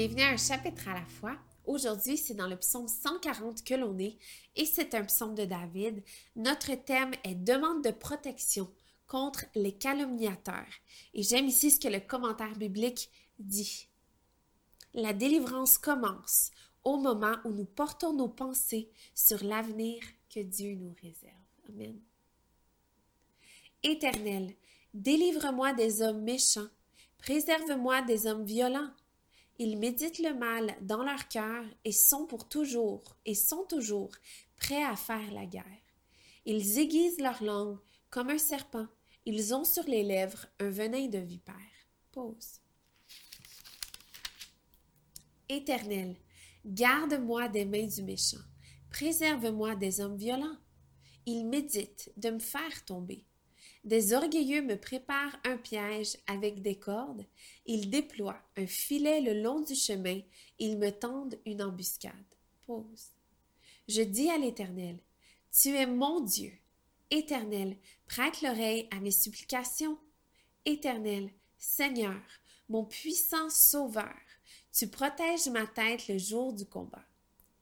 Bienvenue à un chapitre à la fois. Aujourd'hui, c'est dans le psaume 140 que l'on est et c'est un psaume de David. Notre thème est « Demande de protection contre les calomniateurs ». Et j'aime ici ce que le commentaire biblique dit. La délivrance commence au moment où nous portons nos pensées sur l'avenir que Dieu nous réserve. Amen. Éternel, délivre-moi des hommes méchants, préserve-moi des hommes violents. Ils méditent le mal dans leur cœur et sont toujours prêts à faire la guerre. Ils aiguisent leur langue comme un serpent. Ils ont sur les lèvres un venin de vipère. Pause. Éternel, garde-moi des mains du méchant. Préserve-moi des hommes violents. Ils méditent de me faire tomber. Des orgueilleux me préparent un piège avec des cordes. Ils déploient un filet le long du chemin. Ils me tendent une embuscade. Pause. Je dis à l'Éternel, tu es mon Dieu. Éternel, prête l'oreille à mes supplications. Éternel, Seigneur, mon puissant Sauveur, tu protèges ma tête le jour du combat.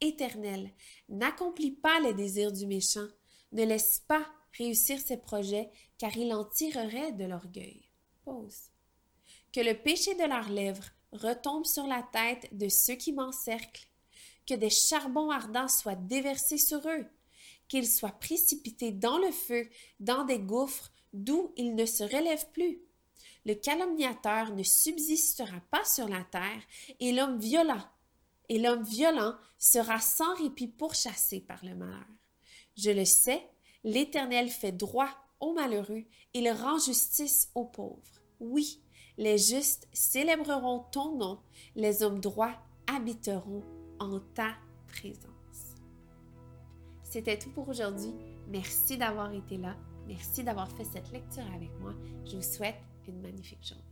Éternel, n'accomplis pas les désirs du méchant. Ne laisse pas réussir ses projets, car il en tirerait de l'orgueil. Pause. Que le péché de leurs lèvres retombe sur la tête de ceux qui m'encerclent, que des charbons ardents soient déversés sur eux, qu'ils soient précipités dans le feu, dans des gouffres, d'où ils ne se relèvent plus. Le calomniateur ne subsistera pas sur la terre, et l'homme violent sera sans répit pourchassé par le malheur. Je le sais, l'Éternel fait droit aux malheureux, il rend justice aux pauvres. Oui, les justes célébreront ton nom, les hommes droits habiteront en ta présence. C'était tout pour aujourd'hui. Merci d'avoir été là. Merci d'avoir fait cette lecture avec moi. Je vous souhaite une magnifique journée.